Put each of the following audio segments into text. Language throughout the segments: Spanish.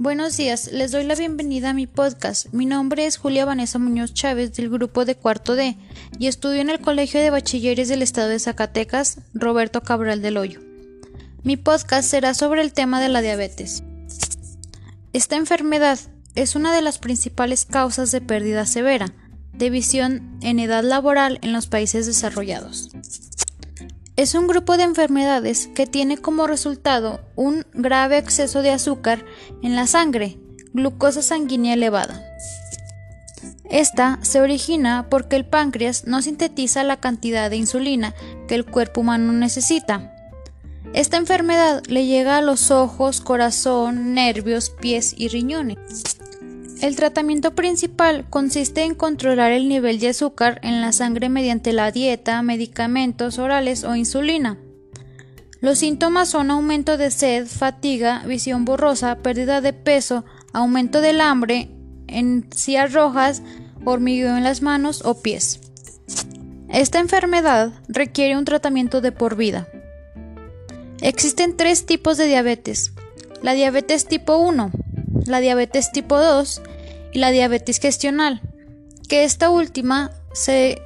Buenos días, les doy la bienvenida a mi podcast. Mi nombre es Julia Vanessa Muñoz Chávez del Grupo de Cuarto D y estudio en el Colegio de Bachilleres del Estado de Zacatecas, Roberto Cabral del Hoyo. Mi podcast será sobre el tema de la diabetes. Esta enfermedad es una de las principales causas de pérdida severa de visión en edad laboral en los países desarrollados. Es un grupo de enfermedades que tiene como resultado un grave exceso de azúcar en la sangre, glucosa sanguínea elevada. Esta se origina porque el páncreas no sintetiza la cantidad de insulina que el cuerpo humano necesita. Esta enfermedad le llega a los ojos, corazón, nervios, pies y riñones. El tratamiento principal consiste en controlar el nivel de azúcar en la sangre mediante la dieta, medicamentos orales o insulina. Los síntomas son aumento de sed, fatiga, visión borrosa, pérdida de peso, aumento del hambre, encías rojas, hormigueo en las manos o pies. Esta enfermedad requiere un tratamiento de por vida. Existen tres tipos de diabetes: la diabetes tipo 1, la diabetes tipo 2 y la diabetes gestacional, que esta última se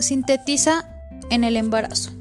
sintetiza en el embarazo.